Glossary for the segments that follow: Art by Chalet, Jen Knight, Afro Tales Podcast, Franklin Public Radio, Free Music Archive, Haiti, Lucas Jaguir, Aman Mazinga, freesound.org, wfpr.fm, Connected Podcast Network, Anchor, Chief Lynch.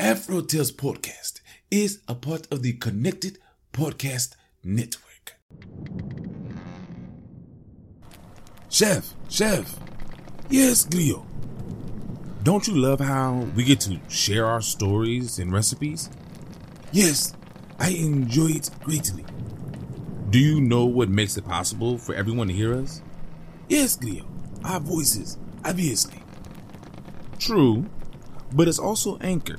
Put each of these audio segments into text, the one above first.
Afro Tales Podcast is a part of the Connected Podcast Network. Chef. Yes, Glio. Don't you love how we get to share our stories and recipes? Yes, I enjoy it greatly. Do you know what makes it possible for everyone to hear us? Yes, Glio. Our voices, obviously. True, but it's also Anchor,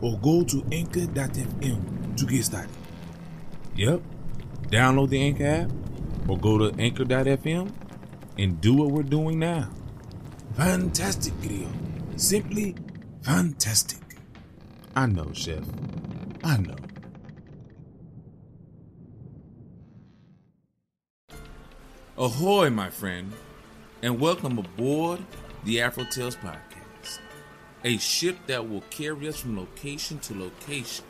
or go to anchor.fm to get started. Yep. Download the Anchor app or go to anchor.fm and do what we're doing now. Fantastic, Grio. Simply fantastic. I know, Chef. I know. Ahoy, my friend, and welcome aboard the Afro Tales Podcast, a ship that will carry us from location to location,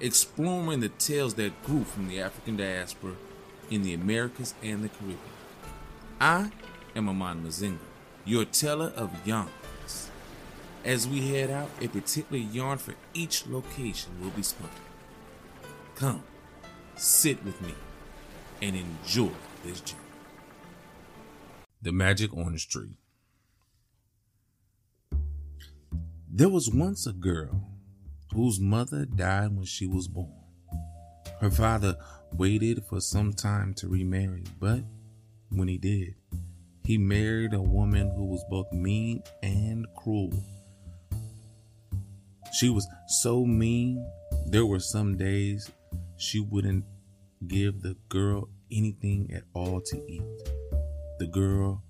exploring the tales that grew from the African diaspora in the Americas and the Caribbean. I am Aman Mazinga, your teller of yarns. As we head out, a particular yarn for each location will be spun. Come, sit with me, and enjoy this journey. The Magic Orange Tree. There was once a girl whose mother died when she was born. Her father waited for some time to remarry, but when he did, he married a woman who was both mean and cruel. She was so mean, there were some days she wouldn't give the girl anything at all to eat. The girl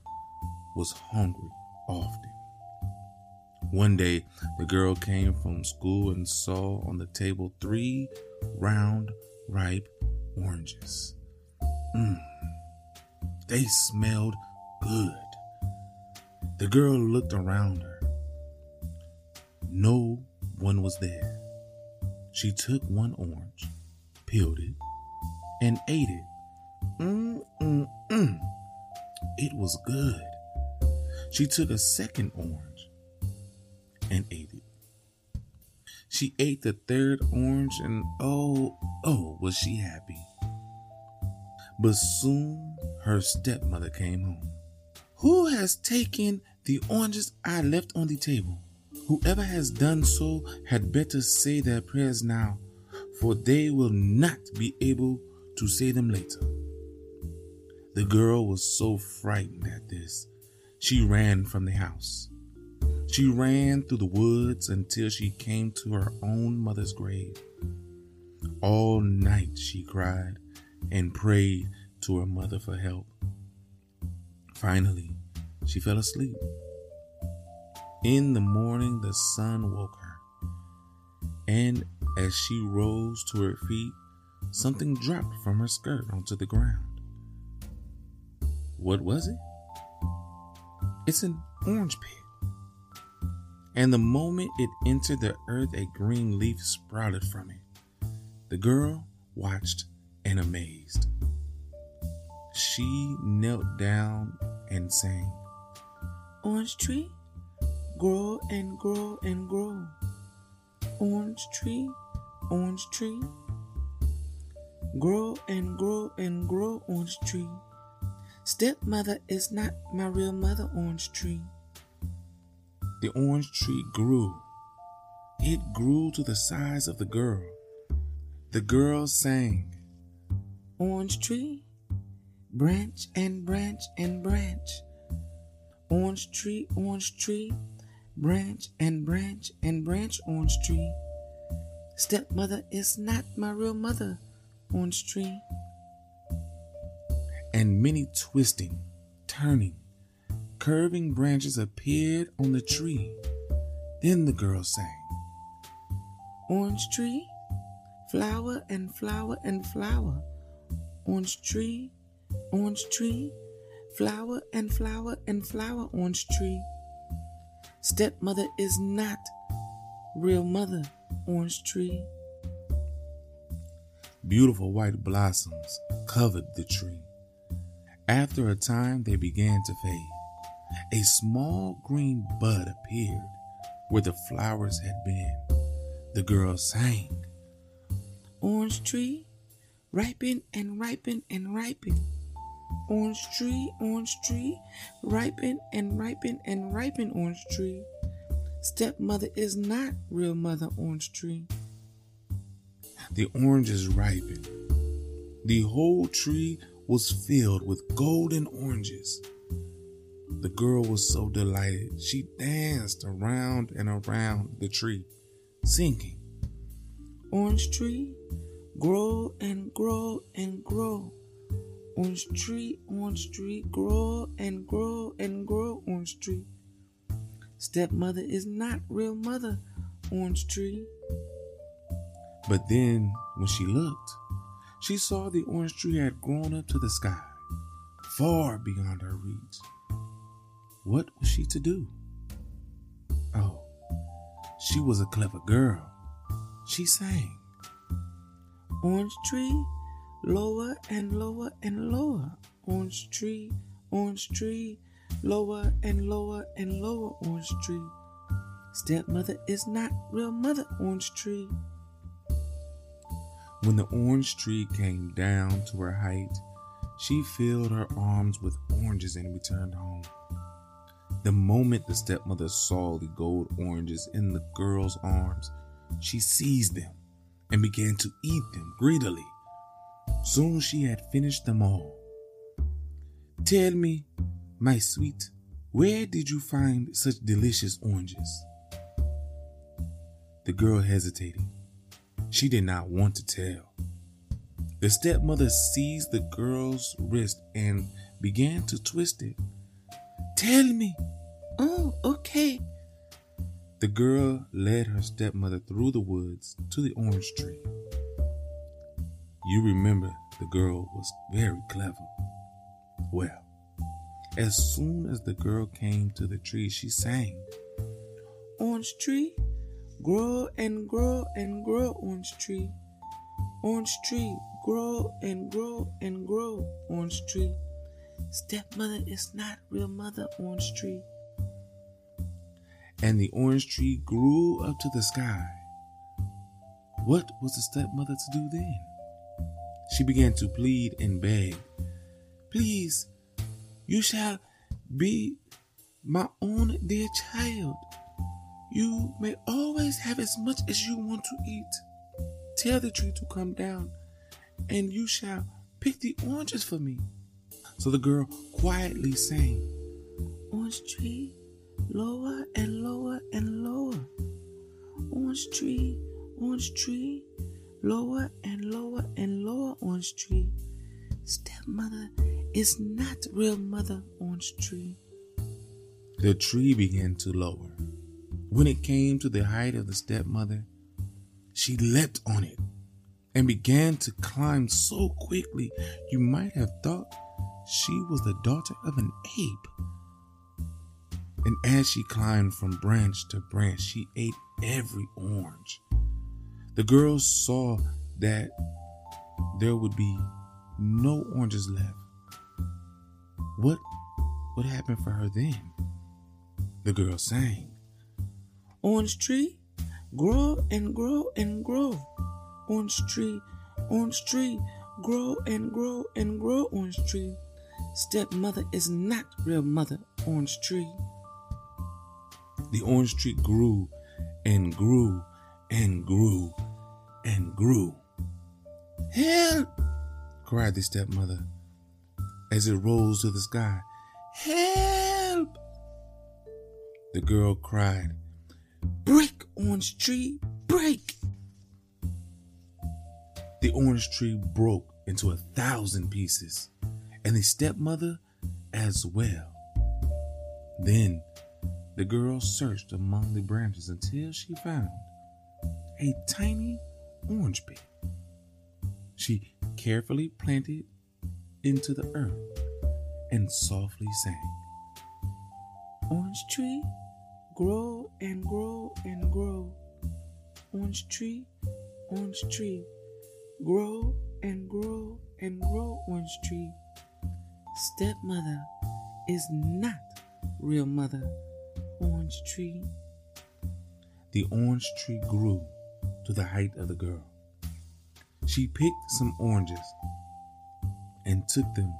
was hungry often. One day, the girl came from school and saw on the table 3 round, ripe oranges. They smelled good. The girl looked around her. No one was there. She took one orange, peeled it, and ate it. It was good. She took a second orange and ate it. She ate the third orange and oh, was she happy. But soon her stepmother came home. "Who has taken the oranges I left on the table? Whoever has done so had better say their prayers now, for they will not be able to say them later." The girl was so frightened at this, she ran from the house. She ran through the woods until she came to her own mother's grave. All night she cried and prayed to her mother for help. Finally, she fell asleep. In the morning, the sun woke her, and as she rose to her feet, something dropped from her skirt onto the ground. What was it? It's an orange pit. And the moment it entered the earth, a green leaf sprouted from it. The girl watched and amazed. She knelt down and sang, "Orange tree, grow and grow and grow. Orange tree, orange tree. Grow and grow and grow, orange tree. Stepmother is not my real mother, orange tree." The orange tree grew. It grew to the size of the girl. The girl sang, "Orange tree, branch and branch and branch. Orange tree, branch and branch and branch, orange tree. Stepmother is not my real mother, orange tree." And many twisting, turning, curving branches appeared on the tree. Then the girl sang, Orange tree, flower and flower and flower. Orange tree, flower and flower and flower, orange tree. Stepmother is not real mother, orange tree. Beautiful white blossoms covered the tree. After a time, they began to fade. A small green bud appeared where the flowers had been. The girl sang, orange tree, ripen and ripen and ripen. Orange tree, ripen and ripen and ripen, orange tree. Stepmother is not real mother, orange tree. The oranges ripened. The whole tree was filled with golden oranges. The girl was so delighted, she danced around and around the tree, singing, orange tree, grow and grow and grow. Orange tree, grow and grow and grow, orange tree. Stepmother is not real mother, orange tree. But then, when she looked, she saw the orange tree had grown up to the sky, far beyond her reach. What was she to do? Oh, she was a clever girl. She sang, orange tree, lower and lower and lower, orange tree, lower and lower and lower, orange tree. Stepmother is not real mother, orange tree. When the orange tree came down to her height, she filled her arms with oranges and returned home. The moment the stepmother saw the gold oranges in the girl's arms, she seized them and began to eat them greedily. Soon she had finished them all. Tell me, my sweet, where did you find such delicious oranges? The girl hesitated. She did not want to tell. The stepmother seized the girl's wrist and began to twist it. Tell me. Oh, okay. The girl led her stepmother through the woods to the orange tree. You remember, the girl was very clever. Well, as soon as the girl came to the tree, she sang, orange tree, grow and grow and grow, orange tree. Orange tree, grow and grow and grow, orange tree. Stepmother is not real mother, orange tree. And the orange tree grew up to the sky. What was the stepmother to do then? She began to plead and beg. Please, you shall be my own dear child. You may always have as much as you want to eat. Tell the tree to come down, and you shall pick the oranges for me. So the girl quietly sang, orange tree, lower and lower and lower. Orange tree, lower and lower and lower, orange tree. Stepmother is not real mother, orange tree. The tree began to lower. When it came to the height of the stepmother, she leapt on it and began to climb so quickly you might have thought she was the daughter of an ape. And as she climbed from branch to branch, she ate every orange. The girl saw that there would be no oranges left. What would happen for her then? The girl sang, orange tree, grow and grow and grow. Orange tree, grow and grow and grow, orange tree. Stepmother is not real mother, orange tree. The orange tree grew and grew and grew and grew. Help! cried the stepmother as it rose to the sky. Help! The girl cried, break, orange tree, break! The orange tree broke into 1,000 pieces, and the stepmother as well. Then the girl searched among the branches until she found a tiny orange bed she carefully planted into the earth and softly sang, "Orange tree, grow and grow and grow. Orange tree, grow and grow and grow, orange tree. Stepmother is not real mother, orange tree." The orange tree grew to the height of the girl. She picked some oranges and took them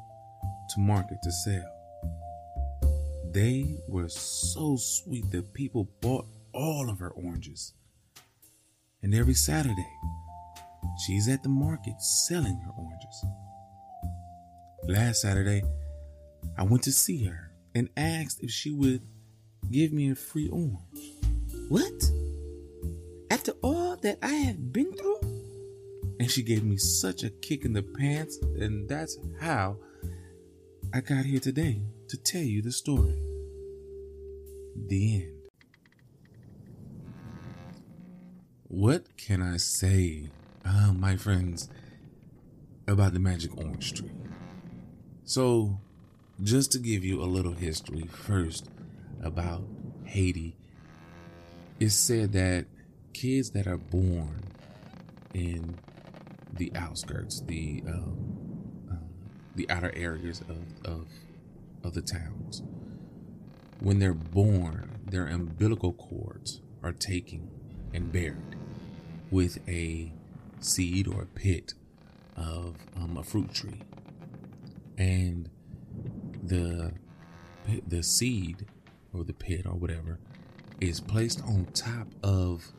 to market to sell. They were so sweet that people bought all of her oranges. And every Saturday, she's at the market selling her oranges. Last Saturday, I went to see her and asked if she would give me a free orange. "What? After all that I have been through?" And she gave me such a kick in the pants, and that's how I got here today to tell you the story. The end. What can I say, my friends, about the magic orange tree? So, just to give you a little history first about Haiti, it's said that kids that are born in the outskirts, the outer areas of the towns, when they're born, their umbilical cords are taken and buried with a seed or a pit of a fruit tree, and the seed or the pit or whatever is placed on top of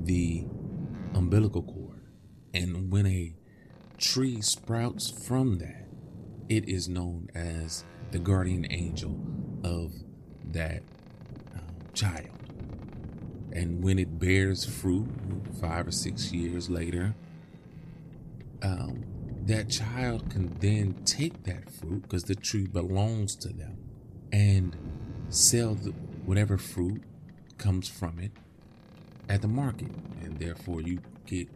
the umbilical cord, and when a tree sprouts from that, it is known as the guardian angel of that child. And when it bears fruit 5 or 6 years later, that child can then take that fruit, because the tree belongs to them, and sell whatever fruit comes from it at the market. And therefore you get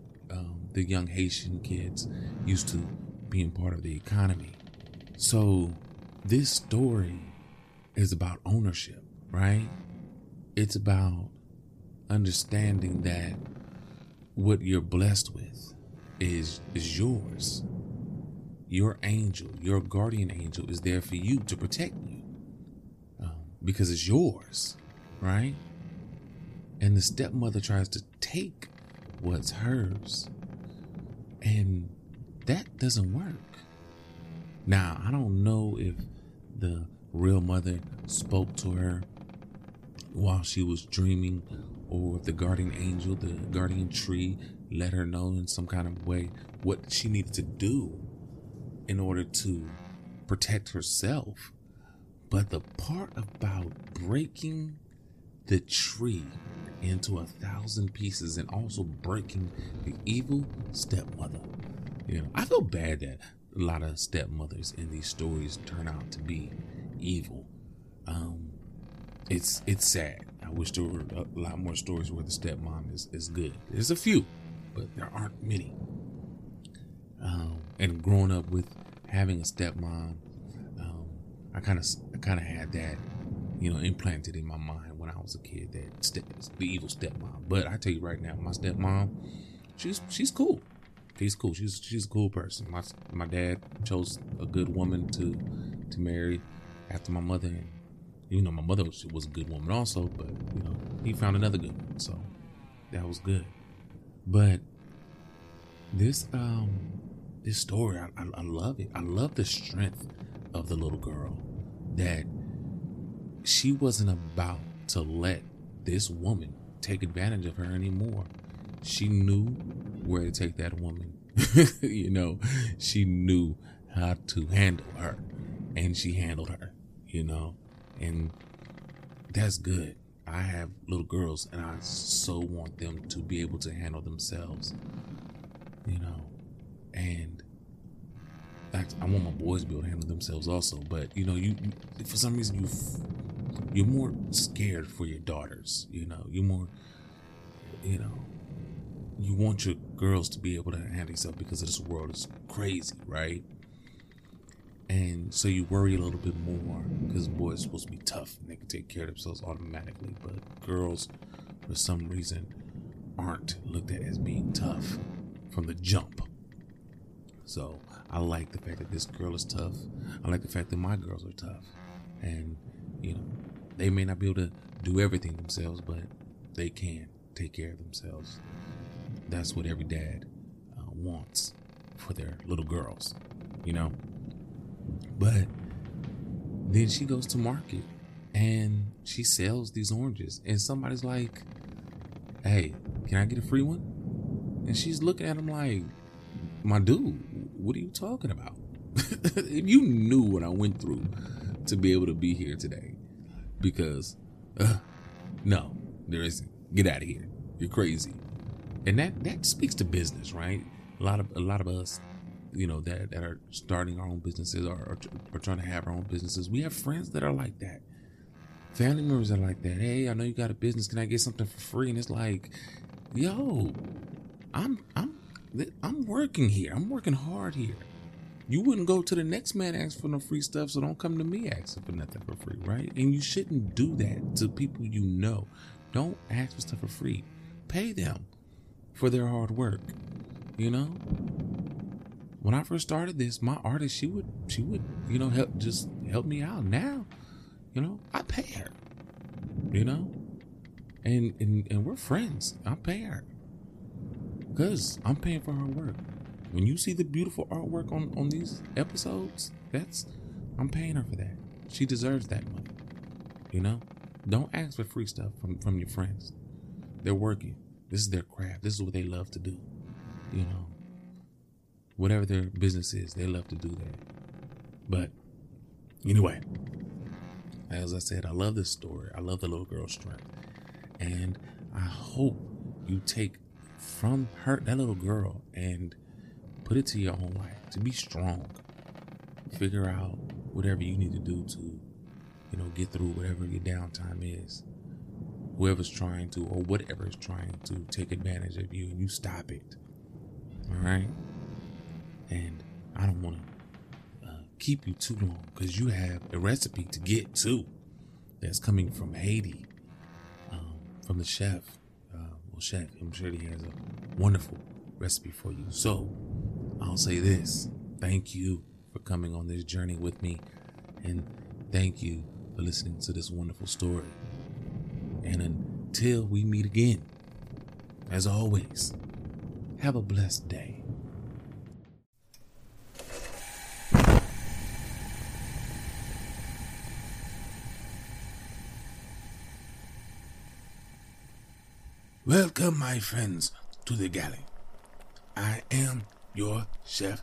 the young Haitian kids used to being part of the economy. So this story is about ownership, right? It's about understanding that what you're blessed with is yours. Your angel, your guardian angel, is there for you to protect you because it's yours, right? And the stepmother tries to take what's hers, and that doesn't work. Now, I don't know if the real mother spoke to her while she was dreaming, or if the guardian angel, the guardian tree, let her know in some kind of way what she needed to do in order to protect herself. But the part about breaking the tree into 1,000 pieces and also breaking the evil stepmother. You know, I feel bad that a lot of stepmothers in these stories turn out to be evil. It's sad. I wish there were a lot more stories where the stepmom is good. There's a few, but there aren't many. And growing up with having a stepmom, I kind of had that, you know, implanted in my mind when I was a kid, that the evil stepmom. But I tell you right now, my stepmom, she's cool. She's cool. She's a cool person. My dad chose a good woman to marry after my mother, and you know, my mother was a good woman also, but you know, he found another good one, so that was good. But this story, I love it. I love the strength of the little girl, that she wasn't about to let this woman take advantage of her anymore. She knew where to take that woman. You know, she knew how to handle her, and she handled her, you know, and that's good. I have little girls, and I so want them to be able to handle themselves, you know, and I want my boys to be able to handle themselves also. But you know, you for some reason you're more scared for your daughters. You know, you're more, you know, you want your girls to be able to handle yourself because of this world is crazy, right? And so you worry a little bit more because boys are supposed to be tough and they can take care of themselves automatically, but girls, for some reason, aren't looked at as being tough from the jump. So I like the fact that this girl is tough. I like the fact that my girls are tough, and you know, they may not be able to do everything themselves, but they can take care of themselves. That's what every dad wants for their little girls, you know. But then she goes to market and she sells these oranges, and somebody's like, "Hey, can I get a free one?" And she's looking at him like, "My dude, what are you talking about? If you knew what I went through to be able to be here today, because no, there isn't. Get out of here. You're crazy." And that speaks to business, right? A lot of us, you know, that are starting our own businesses or trying to have our own businesses. We have friends that are like that. Family members are like that. "Hey, I know you got a business. Can I get something for free?" And it's like, yo, I'm working here. I'm working hard here. You wouldn't go to the next man and ask for no free stuff, so don't come to me asking for nothing for free, right? And you shouldn't do that to people you know. Don't ask for stuff for free. Pay them for their hard work, you know? When I first started this, my artist, she would, you know, help me out. Now, you know, I pay her, you know? And we're friends. I pay her, because I'm paying for her work. When you see the beautiful artwork on these episodes, I'm paying her for that. She deserves that money, you know? Don't ask for free stuff from your friends. They're working. This is their craft. This is what they love to do, you know? Whatever their business is, they love to do that. But anyway, as I said, I love this story. I love the little girl's strength. And I hope you take from her, that little girl, and put it to your own life, to be strong, figure out whatever you need to do to, you know, get through whatever your downtime is, whoever's trying to, or whatever is trying to take advantage of you, and you stop it. All right. And I don't want to keep you too long, because you have a recipe to get to that's coming from Haiti, from the chef. Chef, I'm sure he has a wonderful recipe for you. So I'll say this: thank you for coming on this journey with me, and thank you for listening to this wonderful story. And until we meet again, as always, have a blessed day. Welcome, my friends, to the galley. I am your chef,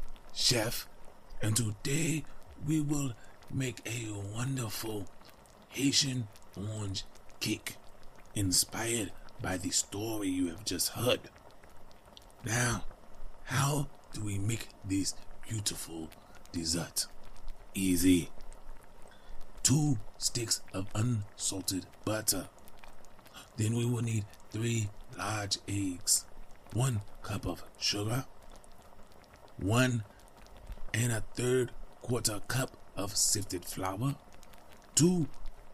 and today we will make a wonderful Haitian orange cake inspired by the story you have just heard. Now, how do we make this beautiful dessert? Easy. 2 sticks of unsalted butter. Then we will need 3 large eggs, 1 cup of sugar, 1 1/3 cup of sifted flour, 2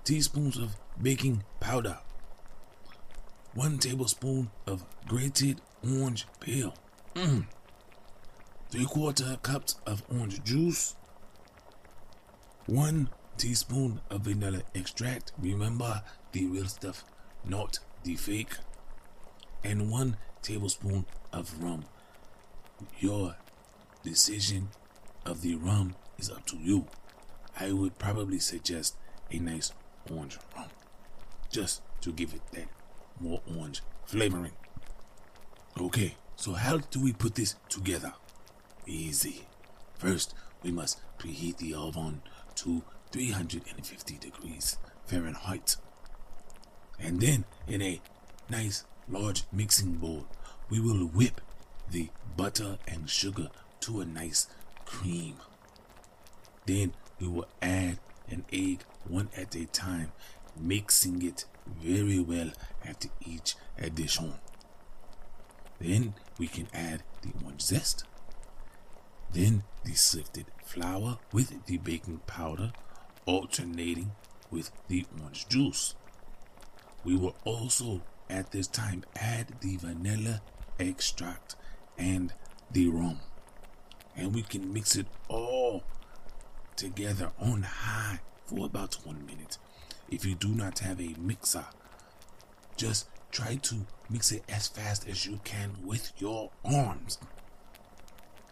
teaspoons of baking powder, 1 tablespoon of grated orange peel, 3/4 cups of orange juice, 1 teaspoon of vanilla extract. Remember, the real stuff, not the fake. And 1 tablespoon of rum. Your decision of the rum is up to you. I would probably suggest a nice orange rum, just to give it that more orange flavoring. Okay, so how do we put this together? Easy. First, we must preheat the oven to 350 degrees Fahrenheit. And then, in a nice large mixing bowl, we will whip the butter and sugar to a nice cream. Then we will add an egg, 1 at a time, mixing it very well at each addition. Then we can add the orange zest, then the sifted flour with the baking powder alternating with the orange juice. We will also at this time add the vanilla extract and the rum, and we can mix it all together on high for about 1 minute. If you do not have a mixer, just try to mix it as fast as you can with your arms.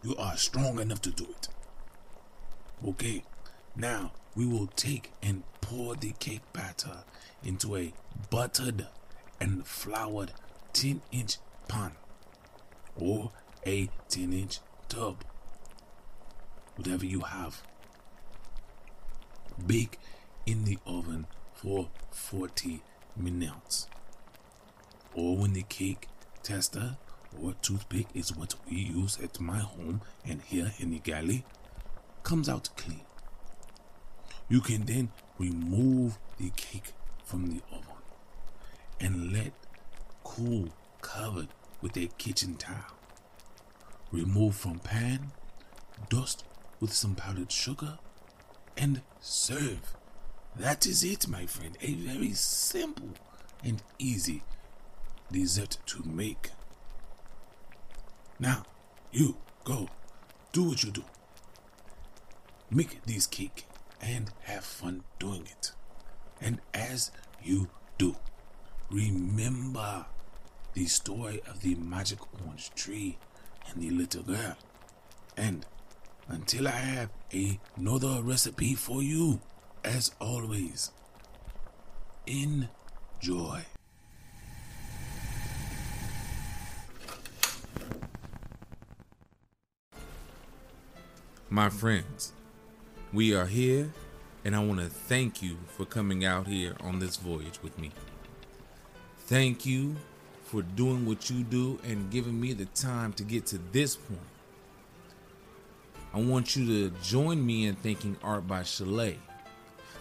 You are strong enough to do it. Okay, now we will take and pour the cake batter into a buttered and floured 10-inch pan or a 10-inch tub, whatever you have. Bake in the oven for 40 minutes. Or when the cake tester or toothpick is what we use at my home and here in the galley comes out clean. You can then remove the cake from the oven and let cool covered with a kitchen towel. Remove from pan, dust with some powdered sugar, and serve. That is it, my friend. A very simple and easy dessert to make. Now, you go do what you do. Make this cake and have fun doing it. And as you do, remember the story of the magic orange tree and the little girl. And until I have another recipe for you, as always, enjoy. My friends, we are here, and I want to thank you for coming out here on this voyage with me. Thank you for doing what you do and giving me the time to get to this point. I want you to join me in thanking Art by Chalet.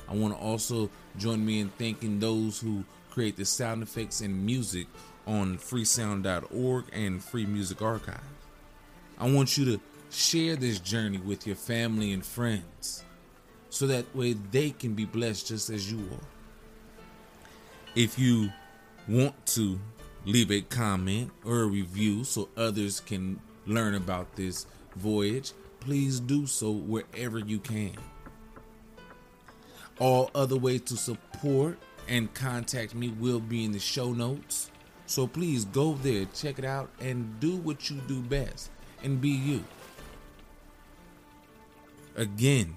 I want to also join me in thanking those who create the sound effects and music on freesound.org and Free Music Archive. I want you to share this journey with your family and friends so that way they can be blessed just as you are. If you want to leave a comment or a review so others can learn about this voyage, please do so wherever you can. All other ways to support and contact me will be in the show notes. So please go there, check it out, and do what you do best and be you. Again,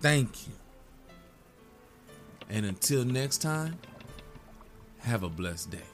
thank you. And until next time, have a blessed day.